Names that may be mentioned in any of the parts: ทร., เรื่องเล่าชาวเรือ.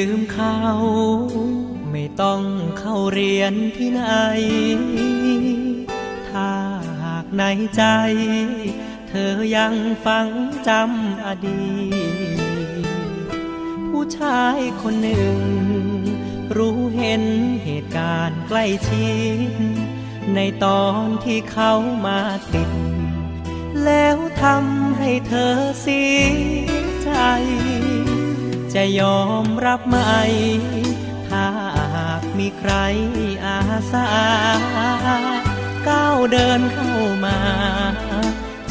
ลืมเขาไม่ต้องเข้าเรียนที่ไหนถ้าหากในใจเธอยังฝังจำอดีตผู้ชายคนหนึ่งรู้เห็นเหตุการณ์ใกล้ชิดในตอนที่เขามาติดแล้วทำให้เธอเสียใจจะยอมรับไหมถ้าหากมีใครอาสาก้าวเดินเข้ามา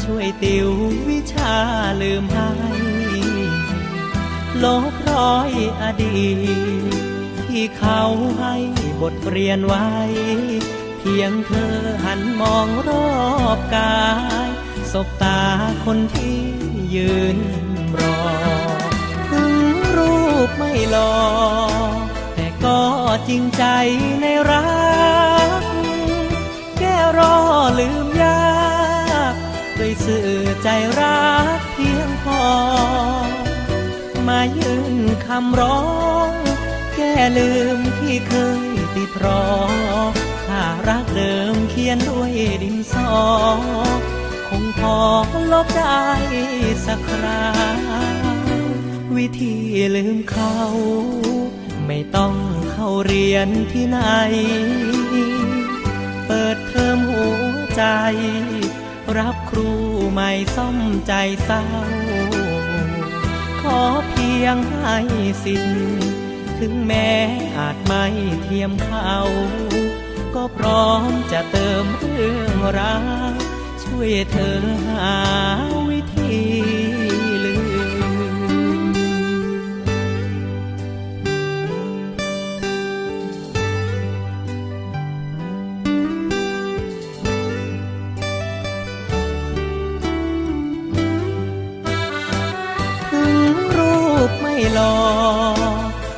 ช่วยติววิชาลืมให้ลบรอยอดีตที่เขาให้บทเรียนไว้เพียงเธอหันมองรอบกายสบตาคนที่ยืนรอไม่หลอกแต่ก็จริงใจในรักแค่รอลืมยากด้วยสื่อใจรักเพียงพอมายื่นคำร้องแค่ลืมที่เคยติดรอถ้ารักเดิมเขียนด้วยดินสอคงพอลบได้สักครั้งวิธีลืมเขาไม่ต้องเข้าเรียนที่ไหนเปิดเทอมหัวใจรับครูใหม่ซ่อมใจเศร้าขอเพียงให้สิ้นถึงแม้อาจไม่เทียมเขาก็พร้อมจะเติมเรื่องรักช่วยเธอหาวิธี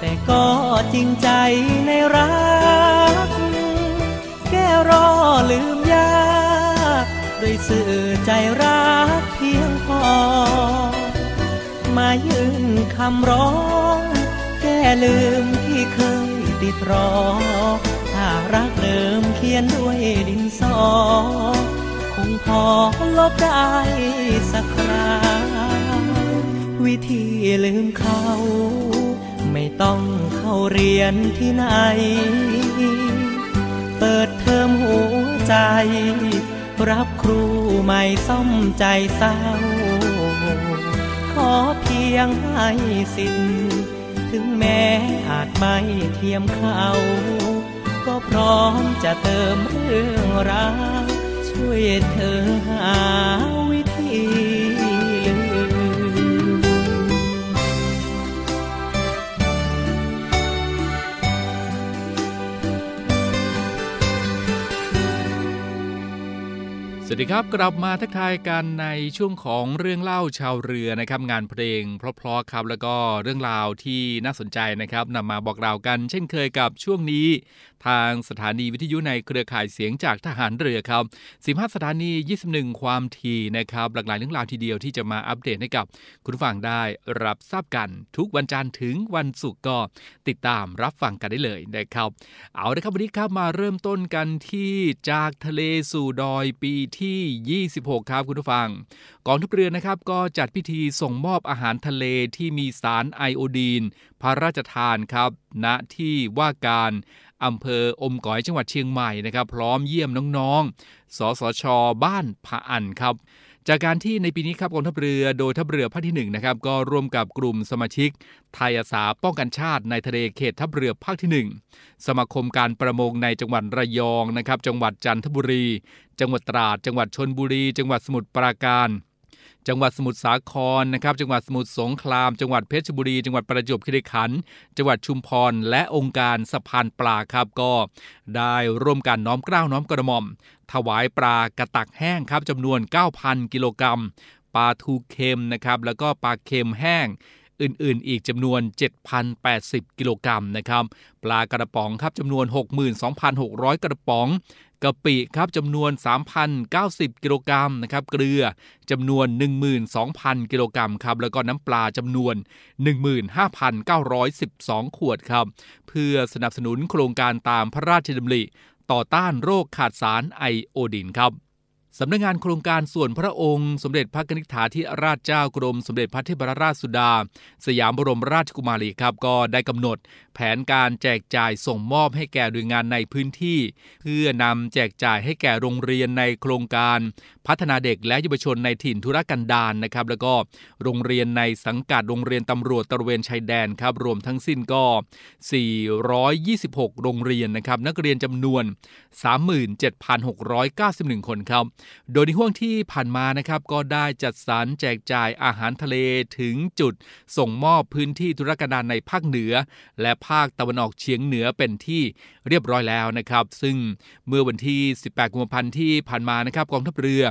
แต่ก็จริงใจในรักแค่รอลืมยากด้วยสื่อใจรักเพียงพอมายื่นคำร้องแค่ลืมที่เคยติดรอถ้ารักเดิมเขียนด้วยดินสอคงพอลบได้สักครั้งวิธีลืมเขาไม่ต้องเข้าเรียนที่ไหนเปิดเทอมหัวใจรับครูใหม่ซ่อมใจเศร้าขอเพียงให้สิ้นถึงแม้อาจไม่เทียมเขาก็พร้อมจะเติมเรื่องรักช่วยเธอหาวิธีสวัสดีครับกลับมาทักทายกันในช่วงของเรื่องเล่าชาวเรือนะครับงานเพลงเพราะๆครับแล้วก็เรื่องราวที่น่าสนใจนะครับนำมาบอกเรากันเช่นเคยกับช่วงนี้ทางสถานีวิทยุในเครือข่ายเสียงจากทหารเรือครับ15สถานี21ความถี่นะครับหลากหลายเรื่องราวทีเดียวที่จะมาอัปเดตให้กับคุณผู้ฟังได้รับทราบกันทุกวันจันทร์ถึงวันศุกร์ก็ติดตามรับฟังกันได้เลยนะครับเอาละครับวันนี้ครับมาเริ่มต้นกันที่จากทะเลสู่ดอยปีที่26ครับคุณผู้ฟังกองทัพเรือนะครับก็จัดพิธีส่งมอบอาหารทะเลที่มีสารไอโอดีนพระราชทานครับณที่ว่าการอำเภออมก๋อยจังหวัดเชียงใหม่นะครับพร้อมเยี่ยมน้องๆสสช.บ้านผาอั่นครับ จากการที่ในปีนี้ครับกองทัพเรือโดยทัพเรือภาคที่1นะครับก็ร่วมกับกลุ่มสมาชิกไทยอาสาป้องกันชาติในทะเลเขตทัพเรือภาคที่1สมาคมการประมงในจังหวัดระยองนะครับจังหวัดจันทบุรีจังหวัดตราดจังหวัดชลบุรีจังหวัดสมุทรปราการจังหวัดสมุทรสาครนะครับจังหวัดสมุทรสงครามจังหวัดเพชรบุรีจังหวัดประจวบคีรีขันธ์จังหวัดชุมพรและองค์การสะพานปลาครับก็ได้ร่วมกันน้อมเกล้าน้อมกระหม่อมถวายปลากระตักแห้งครับจำนวน 9,000 กิโลกรัมปลาทูเค็มนะครับแล้วก็ปลาเค็มแห้งอื่นๆอีกจำนวน 7,080 กิโลกรัมนะครับปลากระป๋องครับจำนวน 62,600 กระป๋องกะปิครับจำนวน 3,090 กิโลกรัมนะครับเกลือจำนวน 12,000 กิโลกรัมครับแล้วก็น้ำปลาจำนวน 15,912 ขวดครับเพื่อสนับสนุนโครงการตามพระราชดำริต่อต้านโรคขาดสารไอโอดีนครับสำนักงานโครงการส่วนพระองค์สมเด็จพระกนิษฐาธิราชเจ้ากรมสมเด็จพระเทพรัตนราชสุดาสยามบรมราชกุมารีครับก็ได้กำหนดแผนการแจกจ่ายส่งมอบให้แก่หน่วยงานในพื้นที่เพื่อนำแจกจ่ายให้แก่โรงเรียนในโครงการพัฒนาเด็กและเยาวชนในถิ่นทุรกันดารนะครับแล้วก็โรงเรียนในสังกัดโรงเรียนตำรวจตระเวนชายแดนครับรวมทั้งสิ้นก็426โรงเรียนนะครับนักเรียนจำนวน 37,691 คนครับโดยในห่วงที่ผ่านมานะครับก็ได้จัดสรรแจกจ่ายอาหารทะเลถึงจุดส่งมอบพื้นที่ธุรกันดารในภาคเหนือและภาคตะวันออกเฉียงเหนือเป็นที่เรียบร้อยแล้วนะครับซึ่งเมื่อวันที่18กุมภาพันธ์ที่ผ่านมานะครับกองทัพเรือ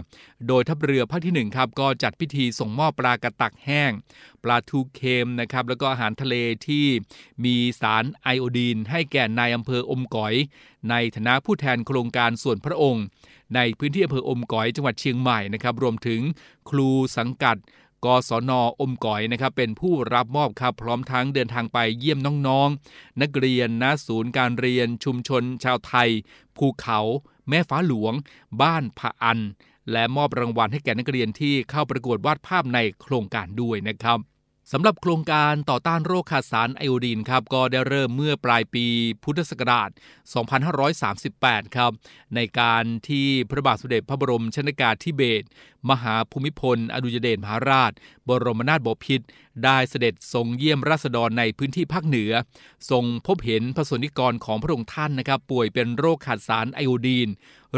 โดยทัพเรือภาคที่1ครับก็จัดพิธีส่งมอบปลากระตักแห้งปลาทูเค็มนะครับแล้วก็อาหารทะเลที่มีสารไอโอดีนให้แก่นายอำเภออมก๋อยในฐานะผู้แทนโครงการส่วนพระองค์ในพื้นที่อำเภออมก๋อยจังหวัดเชียงใหม่นะครับรวมถึงครูสังกัดกศน.อมก๋อยนะครับเป็นผู้รับมอบครับพร้อมทั้งเดินทางไปเยี่ยมน้องๆนักเรียนณศูนย์การเรียนชุมชนชาวไทยภูเขาแม่ฟ้าหลวงบ้านผะอันและมอบรางวัลให้แก่นักเรียนที่เข้าประกวดวาดภาพในโครงการด้วยนะครับสำหรับโครงการต่อต้านโรคขาดสารไอโอดีนครับก็ได้เริ่มเมื่อปลายปีพุทธศักราช 2538 ครับในการที่พระบาทสมเด็จพระบรมชนกาธิเบศรมหาภูมิพลอดุลยเดชมหาราชบรมนาถบพิตรได้เสด็จทรงเยี่ยมราษฎรในพื้นที่ภาคเหนือทรงพบเห็นพระสนิกรของพระองค์ท่านนะครับป่วยเป็นโรคขาดสารไอโอดีน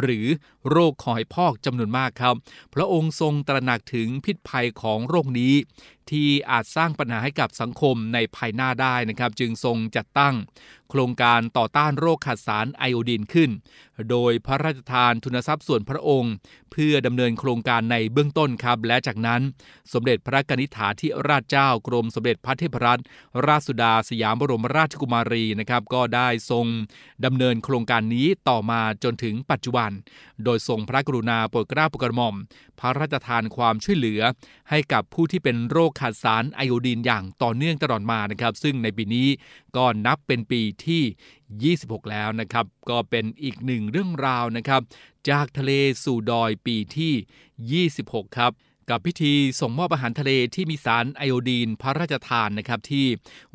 หรือโรคหอยพอกจำนวนมากครับพระองค์ทรงตระหนักถึงพิษภัยของโรคนี้ที่อาจสร้างปัญหาให้กับสังคมในภายหน้าได้นะครับจึงทรงจัดตั้งโครงการต่อต้านโรคขาดสารไอโอดีนขึ้นโดยพระราชทานทุนทรัพย์ส่วนพระองค์เพื่อดำเนินโครงการในเบื้องต้นครับและจากนั้นสมเด็จพระกนิษฐาธิราชเจ้ากรมสมเด็จพระเทพรัตนราชสุดาสยามบรมราชกุมารีนะครับก็ได้ทรงดำเนินโครงการนี้ต่อมาจนถึงปัจจุบันโดยทรงพระกรุณาโปรดเกล้าโปรดกระหม่อมพระราชทานความช่วยเหลือให้กับผู้ที่เป็นโรคขาดสารไอโอดีนอย่างต่อเนื่องตลอดมานะครับซึ่งในปีนี้ก็นับเป็นปีที่26แล้วนะครับก็เป็นอีกหนึ่งเรื่องราวนะครับจากทะเลสู่ดอยปีที่26ครับกับพิธีส่งมอบอาหารทะเลที่มีสารไอโอดีนพระราชทานนะครับที่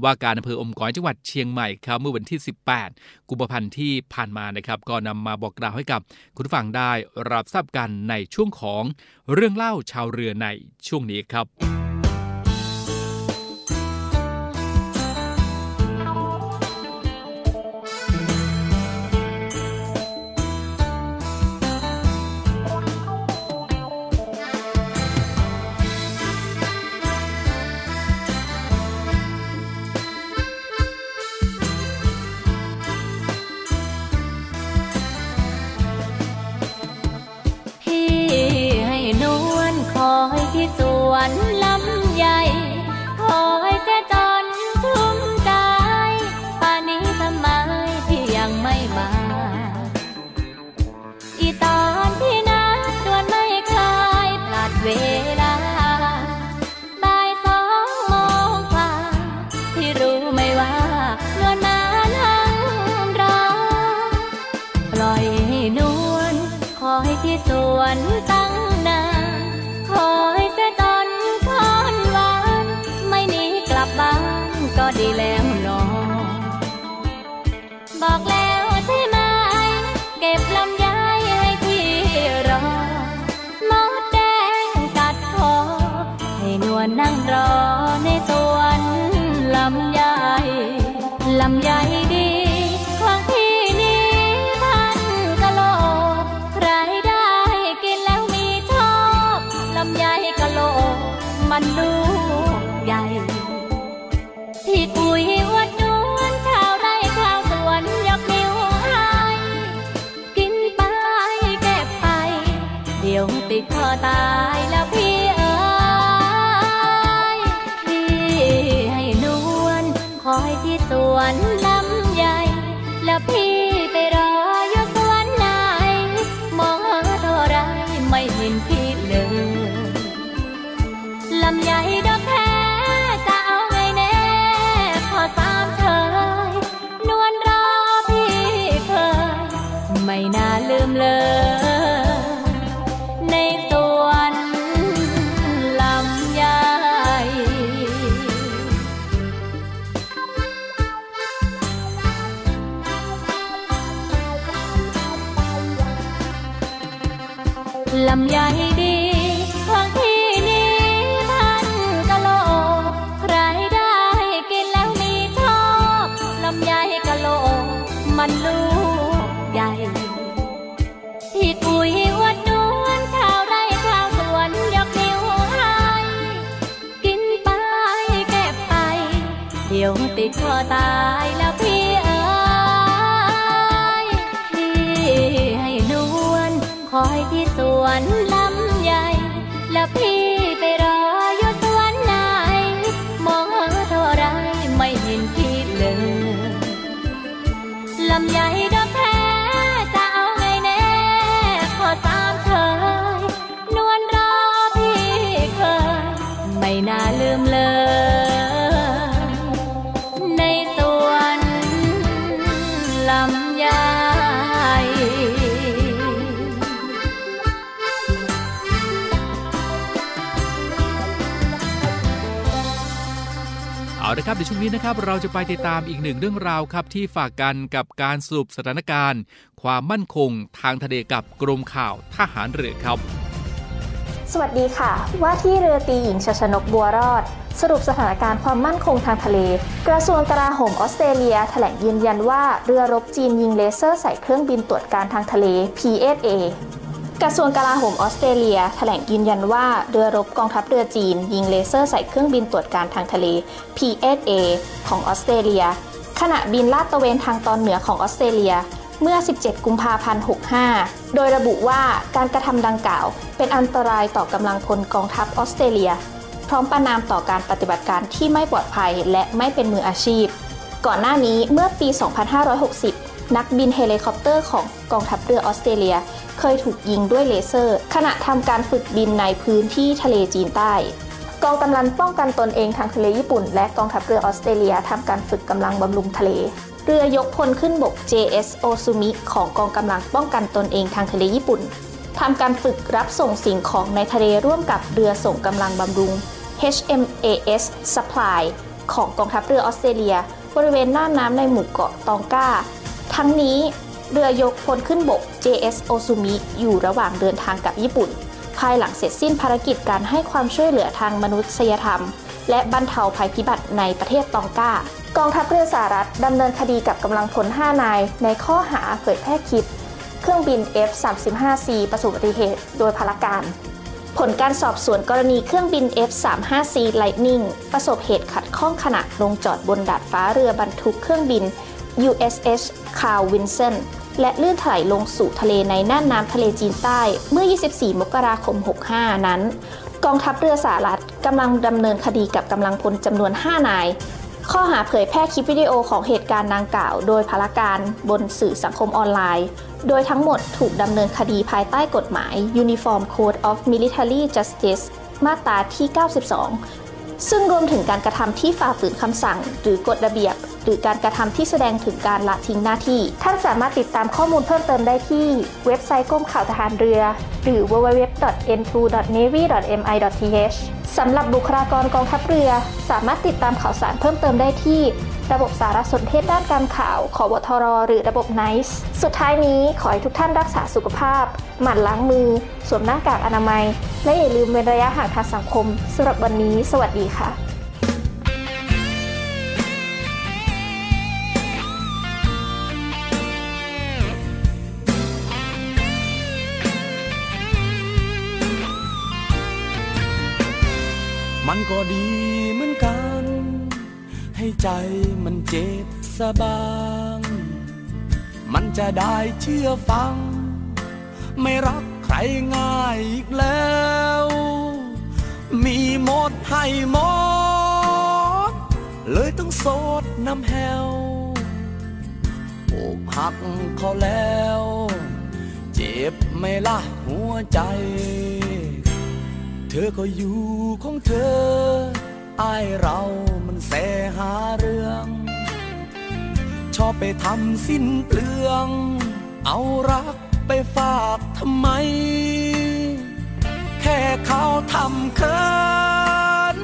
ว่าการอำเภออมก๋อยจังหวัดเชียงใหม่ครับเมื่อวันที่18กุมภาพันธ์ที่ผ่านมานะครับก็นำมาบอกกล่าวให้กับคุณฟังได้รับทราบกันในช่วงของเรื่องเล่าชาวเรือในช่วงนี้ครับ นั่งรอในสวนลำไยลำไยดีครั้งที่นี้มันกะโลใครได้กินแล้วมีชอบลำไยกะโลมันดูใหญ่ที่ปุ๋ยวัดนวลชาวไร่ชาวสวนยกนิ้วให้กินไปเก็บไปเดี๋ยวติดคอตายแล้วพี่เอ๋ยพี่ให้นวลคอยที่สวนลำไยแล้วพี่ไปรออยู่สวนไหนมองหาเท่าไรไม่เห็นพี่เลยลำไยดอกแท้จะเอาไงแน่ขอตามเธอนวลรอพี่เคยไม่น่าลืมเลยลำไยดีครั้งที่นี้มันกะโลใครได้กินแล้วมีชอบลำไยกะโลมันลูกใหญ่ที่ปุ๋ยวัดนวลชาวไร่ชาวสวนยกนิ้วให้กินไปเก็บไปเดี๋ยวติดคอตายแล้วพี่เอ๋ยพี่ให้นวลคอยที่สวนลำไยแล้วพี่ไปรออยู่สวนไหนมองหาเท่าไรไม่เห็นพี่เลยลำไยดอกแท้จะเอาไงแน่ขอตามเธอนวลรอพี่เคยไม่น่าลืมเลยในสวนลำไยเอาละครับในช่วงนี้นะครับเราจะไปติดตามอีกหนึ่งเรื่องราวครับที่ฝากกันกับการสรุปสถานการณ์ความมั่นคงทางทะเลกับกรมข่าวทหารเรือครับสวัสดีค่ะว่าที่เรือตีหญิงชชนกบัวรอดสรุปสถานการณ์ความมั่นคงทางทะเลกระทรวงกลาโหมออสเตรเลียแถลงยืนยันว่าเรือรบจีนยิงเลเซอร์ใส่เครื่องบินตรวจการทางทะเล PSAกระทรวงกลาโหมออสเตรเลียแถลงยืนยันว่าเรือรบกองทัพเรือจีนยิงเลเซอร์ใส่เครื่องบินตรวจการทางทะเล PSA ของออสเตรเลียขณะบินลาดตระเวนทางตอนเหนือของออสเตรเลียเมื่อ 17 กุมภาพันธ์ 65โดยระบุว่าการกระทำดังกล่าวเป็นอันตรายต่อกำลังพลกองทัพออสเตรเลียพร้อมประณามต่อการปฏิบัติการที่ไม่ปลอดภัยและไม่เป็นมืออาชีพก่อนหน้านี้เมื่อปี 2560นักบินเฮลิคอปเตอร์ของกองทัพเรือออสเตรเลียเคยถูกยิงด้วยเลเซอร์ขณะทำการฝึกบินในพื้นที่ทะเลจีนใต้กองกำลังป้องกันตนเองทางทะเลญี่ปุ่นและกองทัพเรือออสเตรเลียทำการฝึกกำลังบำรุงทะเลเรือยกพลขึ้นบก JS โอซูมิของกองกำลังป้องกันตนเองทางทะเลญี่ปุ่นทำการฝึกรับส่งสิ่งของในทะเลร่วมกับเรือส่งกำลังบำรุง HMAS Supply ของกองทัพเรือออสเตรเลียบริเวณหน้าน้ำในหมู่เกาะตองกาทั้งนี้เรือยกพลขึ้นบก JS โอซูมิอยู่ระหว่างเดินทางกลับญี่ปุ่นภายหลังเสร็จสิ้นภารกิจการให้ความช่วยเหลือทางมนุษยธรรมและบรรเทาภัยพิบัติในประเทศตองกากองทัพเรือสหรัฐดำเนินคดีกับกำลังพล 5 นายในข้อหาเผยแพร่คลิปเครื่องบิน F-35C ประสบอุบัติเหตุโดยพลการผลการสอบสวนกรณีเครื่องบิน F-35C Lightning ประสบเหตุขัดข้องขณะลงจอดบนดาดฟ้าเรือบรรทุกเครื่องบินUSS Carl Vinson และลื่นถลายลงสู่ทะเลในน่านน้ำทะเลจีนใต้เมื่อ 24 มกราคม 65 นั้นกองทัพเรือสหรัฐกำลังดำเนินคดีกับกำลังพลจำนวน 5 นายข้อหาเผยแพร่คลิปวิดีโอของเหตุการณ์ดังกล่าวโดยพลการบนสื่อสังคมออนไลน์โดยทั้งหมดถูกดำเนินคดีภายใต้กฎหมาย Uniform Code of Military Justice มาตราที่ 92ซึ่งรวมถึงการกระทำที่ฝ่าฝืนคำสั่งหรือกฎระเบียบหรือการกระทำที่แสดงถึงการละทิ้งหน้าที่ท่านสามารถติดตามข้อมูลเพิ่มเติมได้ที่เว็บไซต์กรมข่าวทหารเรือหรือ www.n2.navy.mi.th สำหรับบุคลากรกองทัพเรือสามารถติดตามข่าวสารเพิ่มเติมได้ที่ ระบบสารสนเทศด้านการข่าวขวทร.หรือระบบ NICE สุดท้ายนี้ขอให้ทุกท่านรักษาสุขภาพหมั่นล้างมือสวมหน้ากากอนามัยและอย่าลืมเว้นระยะห่างทางสังคมสำหรับวันนี้สวัสดีค่ะมันก็ดีเหมือนกันให้ใจมันเจ็บสะบางมันจะได้เชื่อฟังไม่รักใครง่ายอีกแล้วมีหมดให้หมดเลยต้องโสดน้ำแหวอกหักเขาแล้วเจ็บไม่ละหัวใจเธอก็อยู่ของเธออ้ายเรามันแสหาเรื่องชอบไปทำสิ้นเปลืองเอารักไปฝากทำไมแค่เขาทำเกิน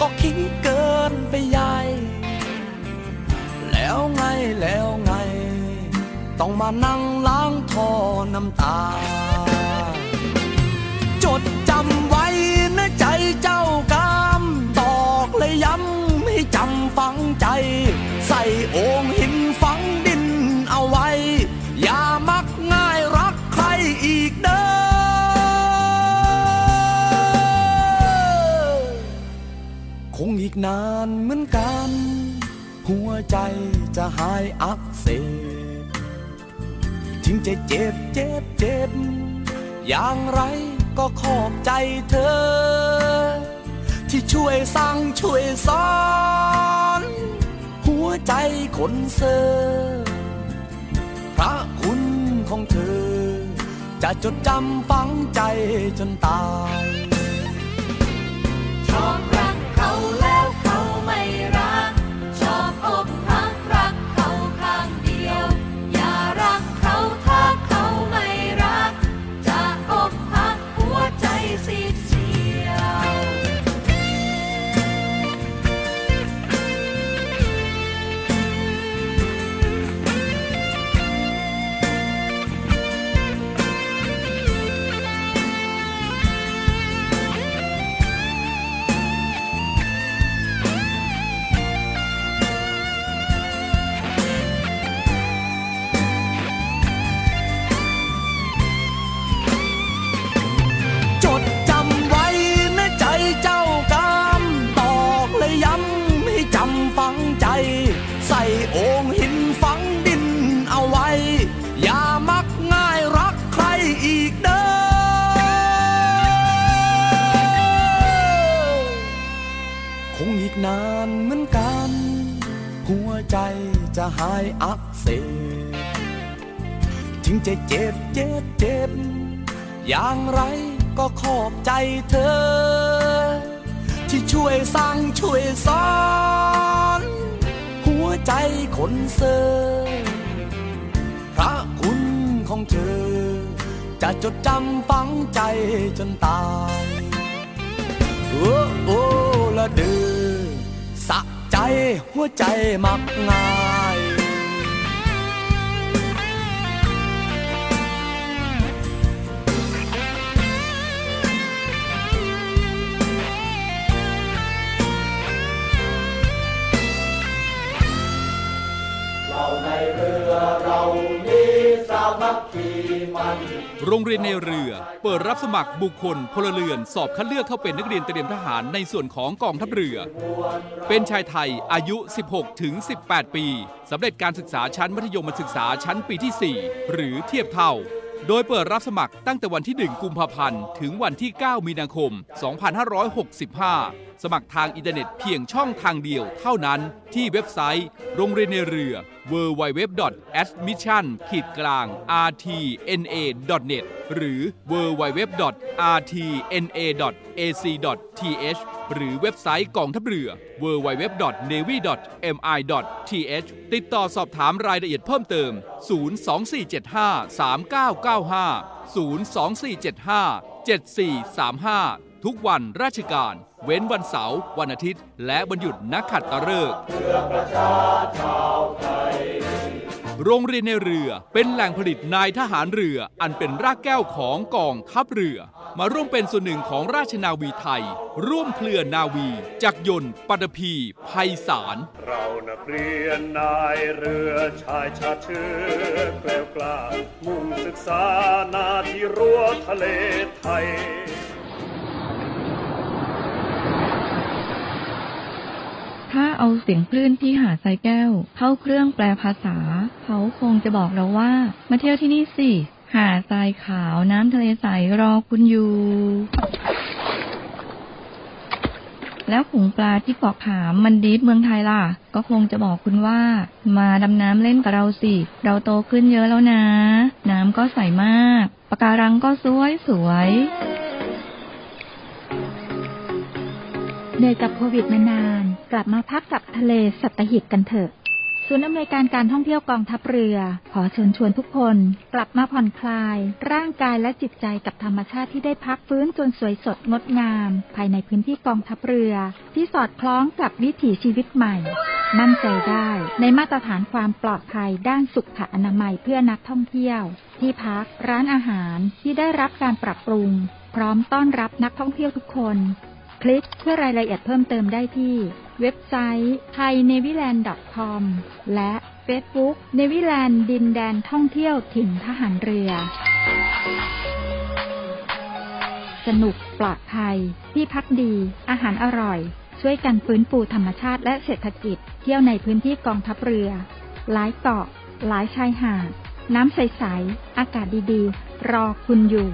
ก็คิดเกินไปใหญ่แล้วไงต้องมานั่งล้างท่อน้ำตาจดจำไว้นะใจเจ้ากามตอกและย้ำให้จำฝังใจใส่โอ่งหินฝังดินเอาไว้อย่ามักง่ายรักใครอีกเด้อคงอีกนานเหมือนกันหัวใจจะหายอักเสบถึงจะเจ็บอย่างไรก็ขอบใจเธอที่ช่วยสั่งช่วยสอนหัวใจคนเซ่อพระคุณของเธอจะจดจำฝังใจจนตายชอบรักเขาแล้วเขาไม่รักชอบอกหักรักเขาข้างเดียวอย่ารักเขาถ้าเขาไม่รักจะอกหักหัวใจสิเสียวนานเหมือนกันหัวใจจะหายอักเสบถึงจะเจ็บอย่างไรก็ขอบใจเธอที่ช่วยสั่งช่วยสอนหัวใจคนเซ่อพระคุณของเธอจะจดจำฝังใจจนตายโอ้ละเดือสะใจหัวใจมักง่ายเราในเรือเรามีสามัคคีมันโรงเรียนในเรือเปิดรับสมัครบุคคลพลเรือนสอบคัดเลือกเข้าเป็นนักเรียนเตรียมทหารในส่วนของกองทัพเรือเป็นชายไทยอายุ 16-18 ปีสำเร็จการศึกษาชั้นมัธยมศึกษาชั้นปีที่ 4 หรือเทียบเท่าโดยเปิดรับสมัครตั้งแต่วันที่ 1 กุมภาพันธ์ถึงวันที่ 9 มีนาคม 2565 สมัครทางอินเทอร์เน็ตเพียงช่องทางเดียวเท่านั้นที่เว็บไซต์โรงเรียนในเรือ www.admission-rtna.net หรือ www.rtna.ac.th หรือเว็บไซต์กองทัพเรือ www.navy.mi.th ติดต่อสอบถามรายละเอียดเพิ่มเติม 024753995 024757435 ทุกวันราชการ เว้นวันเสาร์วันอาทิตย์และวันหยุดนักขัตฤกษ์โรงเรียนในเรือเป็นแหล่งผลิตนายทหารเรืออันเป็นรากแก้วของกองทัพเรือมาร่วมเป็นส่วนหนึ่งของราชนาวีไทยร่วมเครือนาวีจักรยนต์ปัตภีไพศาลเรานักเรียนนายเรือชายชาติเชื้อแกล้วกล้ามุ่งศึกษานาที่รั้วทะเลไทยถ้าเอาเสียงคลื่นที่หาดทรายแก้วเข้าเครื่องแปลภาษาเขาคงจะบอกเราว่ามาเที่ยวที่นี่สิหาดทรายขาวน้ำทะเลใสรอคุณอยู่แล้วฝูงปลาที่เกาะขามมันดีฟเมืองไทยล่ะก็คงจะบอกคุณว่ามาดำน้ำเล่นกับเราสิเราโตขึ้นเยอะแล้วนะน้ำก็ใสมากปะการังก็สวยสวยเหนื่อยกับโควิดมานานกลับมาพักกับทะเลสัตหีบกันเถอะศูนย์อำนวยการการท่องเที่ยวกองทัพเรือขอเชิญชวนทุกคนกลับมาผ่อนคลายร่างกายและจิตใจกับธรรมชาติที่ได้พักฟื้นจนสวยสดงดงามภายในพื้นที่กองทัพเรือที่สอดคล้องกับวิถีชีวิตใหม่มั่นใจได้ในมาตรฐานความปลอดภัยด้านสุขอนามัยเพื่อนักท่องเที่ยวที่พักร้านอาหารที่ได้รับการปรับปรุงพร้อมต้อนรับนักท่องเที่ยวทุกคนคลิกเพื่อรายละเอียดเพิ่มเติมได้ที่เว็บไซต์ thaiNavyland.com และเฟซบุ๊ก Navyland ดินแดนท่องเที่ยวถิ่นทหารเรือสนุกปลอดภัยที่พักดีอาหารอร่อยช่วยกันฟื้นฟูธรรมชาติและเศรษฐกิจเที่ยวในพื้นที่กองทัพเรือหลายเกาะหลายชายหาดน้ำใสๆอากาศดีๆรอคุณอยู่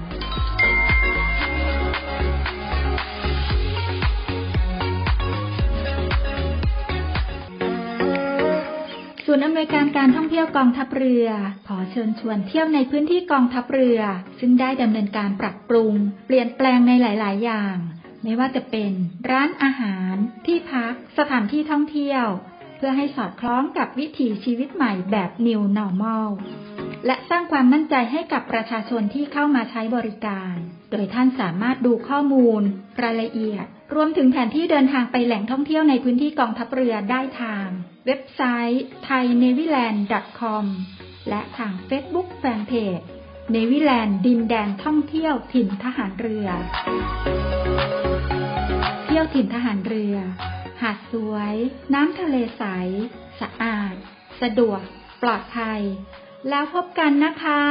ศูนย์อำนวยการการท่องเที่ยวกองทัพเรือขอเชิญชวนเที่ยวในพื้นที่กองทัพเรือซึ่งได้ดำเนินการปรับปรุงเปลี่ยนแปลงในหลายๆอย่างไม่ว่าจะเป็นร้านอาหารที่พักสถานที่ท่องเที่ยวเพื่อให้สอดคล้องกับวิถีชีวิตใหม่แบบ New Normal และสร้างความมั่นใจให้กับประชาชนที่เข้ามาใช้บริการโดยท่านสามารถดูข้อมูลรายละเอียดรวมถึงแผนที่เดินทางไปแหล่งท่องเที่ยวในพื้นที่กองทัพเรือได้ทางเว็บไซต์ thaiNavyland.com และทาง Facebook Fanpage Navyland ดินแดนท่องเที่ยวถิ่นทหารเรือเที่ยวถิ่นทหารเรือหาดสวยน้ำทะเลใสสะอาดสะดวกปลอดภัยแล้วพบกันนะคะ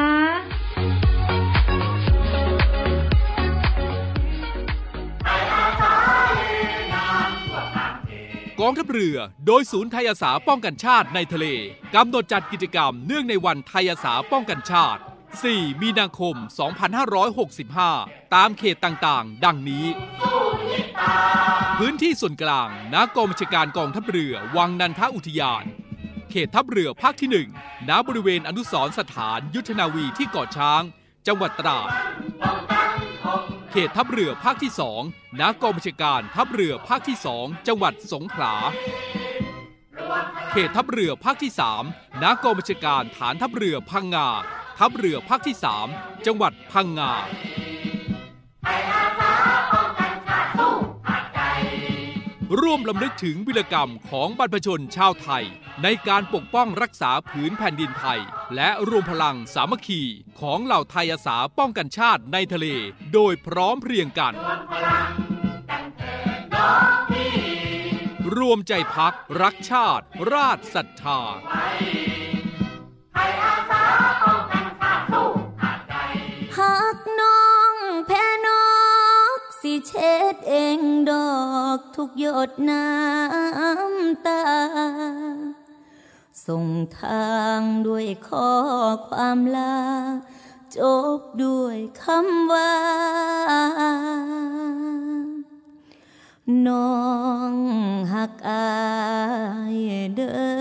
กองทัพเรือโดยศูนย์ไทยอาสาป้องกันชาติในทะเลกำหนดจัดกิจกรรมเนื่องในวันไทยอาสาป้องกันชาติ 4 มีนาคม 2565 ตามเขตต่างๆ ดังนี้พื้นที่ส่วนกลางณ กองบัญชาการกองทัพเรือวังนันทอุทยานเขตทัพเรือภาคที่ 1 ณ บริเวณอนุสรณ์สถานยุทธนาวีที่เกาะช้างจังหวัดตราดเขตทัพเรือภาคที่ 2 ณ กองบัญชาการทัพเรือภาคที่ 2 จังหวัดสงขลาเขตทัพเรือภาคที่ 3 ณ กองบัญชาการฐานทัพเรือพังงาทัพเรือภาคที่ 3 จังหวัดพังงาร่วมรำลึกถึงวีรกรรมของบรรพชนชาวไทยในการปกป้องรักษาผืนแผ่นดินไทยและรวมพลังสามัคคีของเหล่าไทยอาสาป้องกันชาติในทะเลโดยพร้อมเพรียงกันรวมใจพักรักชาติราชศรัทธาหักน้องแพ้น้องสิเช็ดเองดอกทุกหยดน้ำตาส่งทางด้วยข้อความลาจบด้วยคำว่าน้องหักอายเด้อ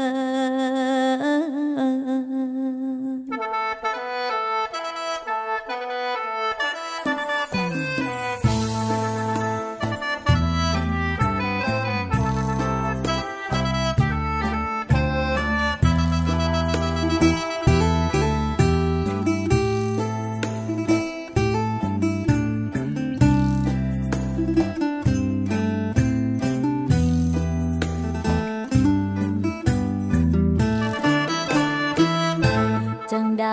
จังใด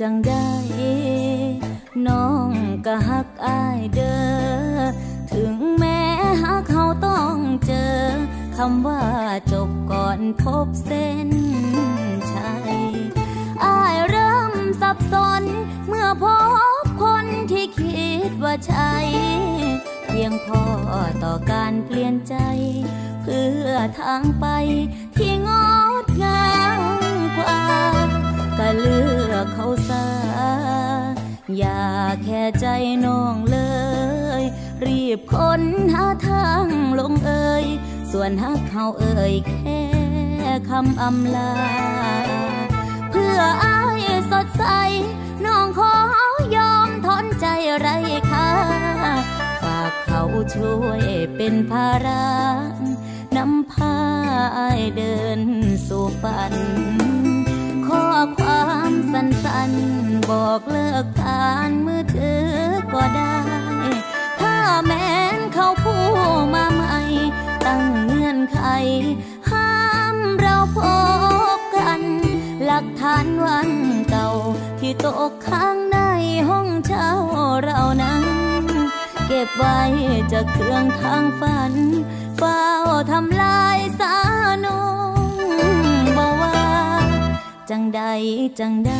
จังใดน้องก็ฮักอ้ายเด้อถึงแม้ฮักเขาต้องเจอคำว่าจบก่อนพบเส้นชัยอ้ายเริ่มสับสนเมื่อพบคนที่คิดว่าใช่เพียงพอต่อการเปลี่ยนใจเพื่อทางไปที่งดงามกว่าก็เลือกเขาซะอย่าแค่ใจน้องเลยรีบค้นหาทางลงเอ่ยส่วนฮักเขาเอ่ยแค่คำอำลาเพื่ออ้ายสดใสน้องขอยอมทนใจไร้ค่าฝากเขาช่วยเป็นภาระนำพาอ้ายเดินสู่ฝันข้อความสั้นๆบอกเลิกการมือถือก็ได้ถ้าแม้นเขาผู้มาใหม่ตั้งเงื่อนไขห้ามเราพบกันหลักฐานวันเก่าที่ตกค้างในห้องเช่าเรานั้นเก็บไว้จะเครื่องทางฝันเฝ้าทำลายสานุบ่ว่าจังใดจังใด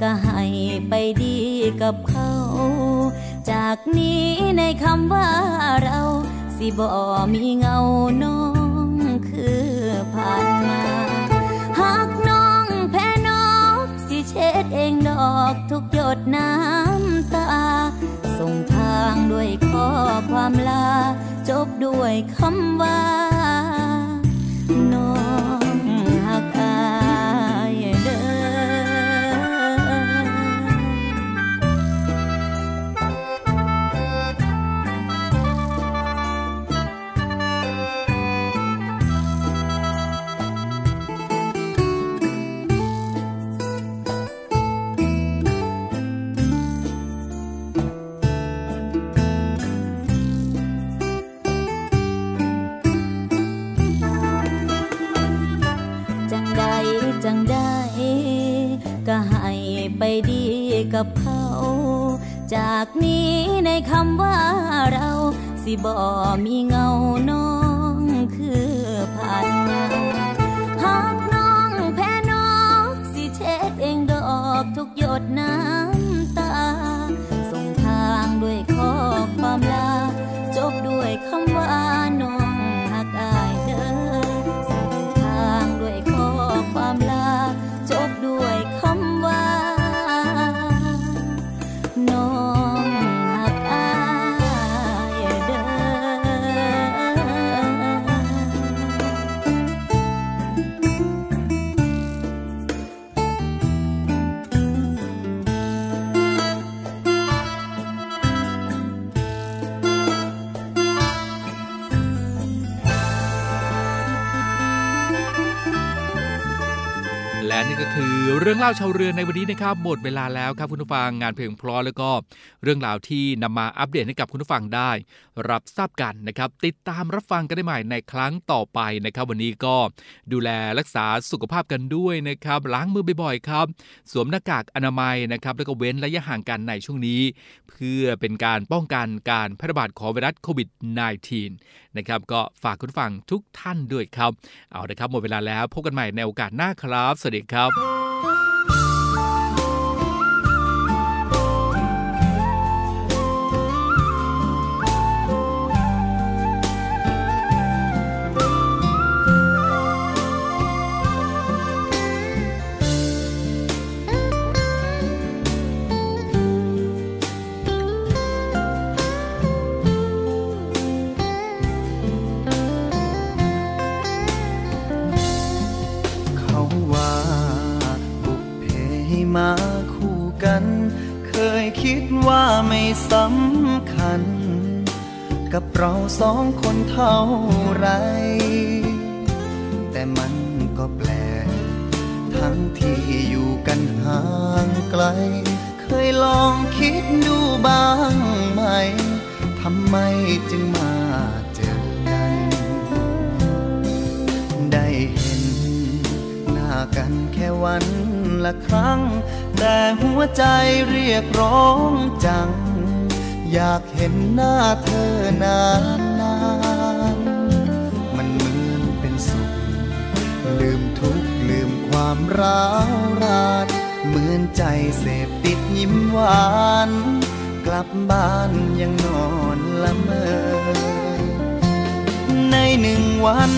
ก็ให้ไปดีกับเขาจากนี้ในคำว่าเราสิบ่มีเงาน้องคือผ่านมาหากน้องแพ้น้องสิเช็ดเองดอกทุกหยดน้ำตาส่งทางด้วยข้อความลาจบด้วยคำว่าน้องหักอายเด้อจังใดก็ให้ไปดีกับเขาจากนี้ในคำว่าเราสิบ่มีเงาน้องคือผ่านมาหากน้องแพ้น้องสิเช็ดเองดอกทุกหยดน้ำตาส่งทางด้วยข้อความลาจบด้วยคำว่าน้องหักอายเด้อความลาจบด้วยคำว่าน้องหักอายเด้อและนี่ก็คือเรื่องเล่าชาวเรือนในวันนี้นะครับหมดเวลาแล้วครับคุณผู้ฟังงานเพลงเพราะแล้วก็เรื่องราวที่นำมาอัปเดตให้กับคุณผู้ฟังได้รับทราบกันนะครับติดตามรับฟังกันได้ใหม่ในครั้งต่อไปนะครับวันนี้ก็ดูแลรักษาสุขภาพกันด้วยนะครับล้างมือบ่อยๆครับสวมหน้ากากอนามัยนะครับแล้วก็เว้นระยะห่างกันในช่วงนี้เพื่อเป็นการป้องกันการแพร่ระบาดของไวรัสโควิด -19 นะครับก็ฝากคุณผู้ฟังทุกท่านด้วยครับเอาละครับหมดเวลาแล้วพบกันใหม่ในโอกาสหน้าครับสวัสดีครับมาคู่กันเคยคิดว่าไม่สำคัญกับเราสองคนเท่าไรแต่มันก็แปลกทั้งที่อยู่กันห่างไกลเคยลองคิดดูบ้างไหมทำไมจึงมาเจอกันได้เห็นหน้า กันแค่วันละครั้งแต่หัวใจเรียกร้องจังอยากเห็นหน้าเธอนานๆมันเหมือนเป็นสุขลืมทุกข์ลืมความร้าวรานเหมือนใจเสพติดยิ้มหวานกลับบ้านยังนอนละเมอในหนึ่งวัน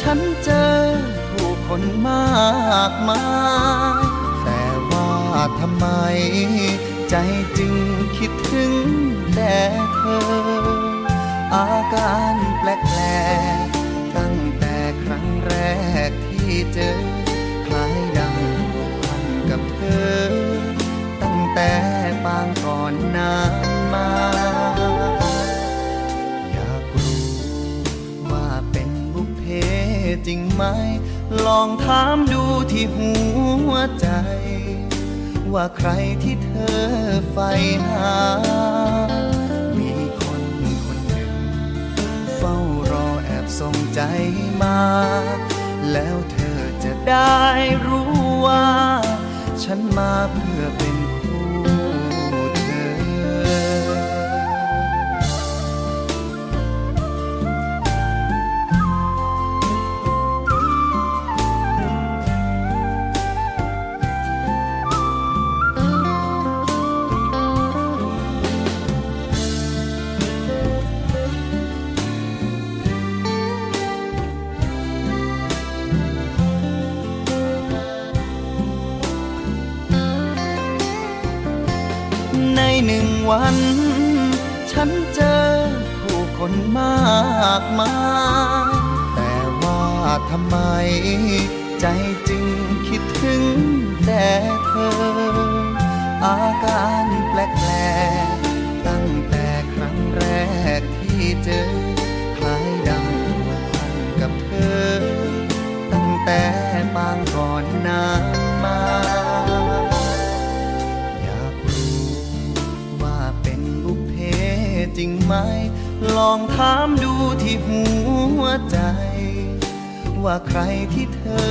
ฉันเจอผู้คนมากมายแต่ว่าทำไมใจจึงคิดถึงแต่เธออาการแปลกๆตั้งแต่ครั้งแรกที่เจอคล้ายดังผูกพันกับเธอตั้งแต่ปางก่อนนานมาอยากรู้ว่าเป็นบุพเพจริงไหมลองถามดูที่หัวใจว่าใครที่เธอใฝ่หามีคนคนหนึ่งเฝ้ารอแอบส่งใจมาแล้วเธอจะได้รู้ว่าฉันมาเพื่อเป็นหนึ่งวันฉันเจอผู้คนมากมายแต่ว่าทำไมใจจึงคิดถึงแต่เธออาการแปลกๆตั้งแต่ครั้งแรกที่เจอคล้ายดังผูกพันกับเธอตั้งแต่ปางก่อนนานมาจริงไหมลองถามดูที่หัวใจว่าใครที่เธอ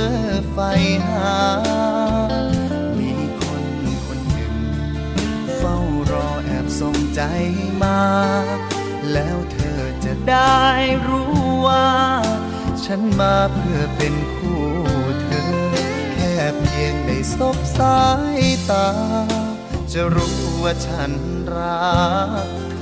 ใฝ่หามีคนคนหนึ่งเฝ้ารอแอบส่งใจมาแล้วเธอจะได้รู้ว่าฉันมาเพื่อเป็นคู่เธอแค่เพียงได้สบสายตาจะรู้ว่าฉันรัก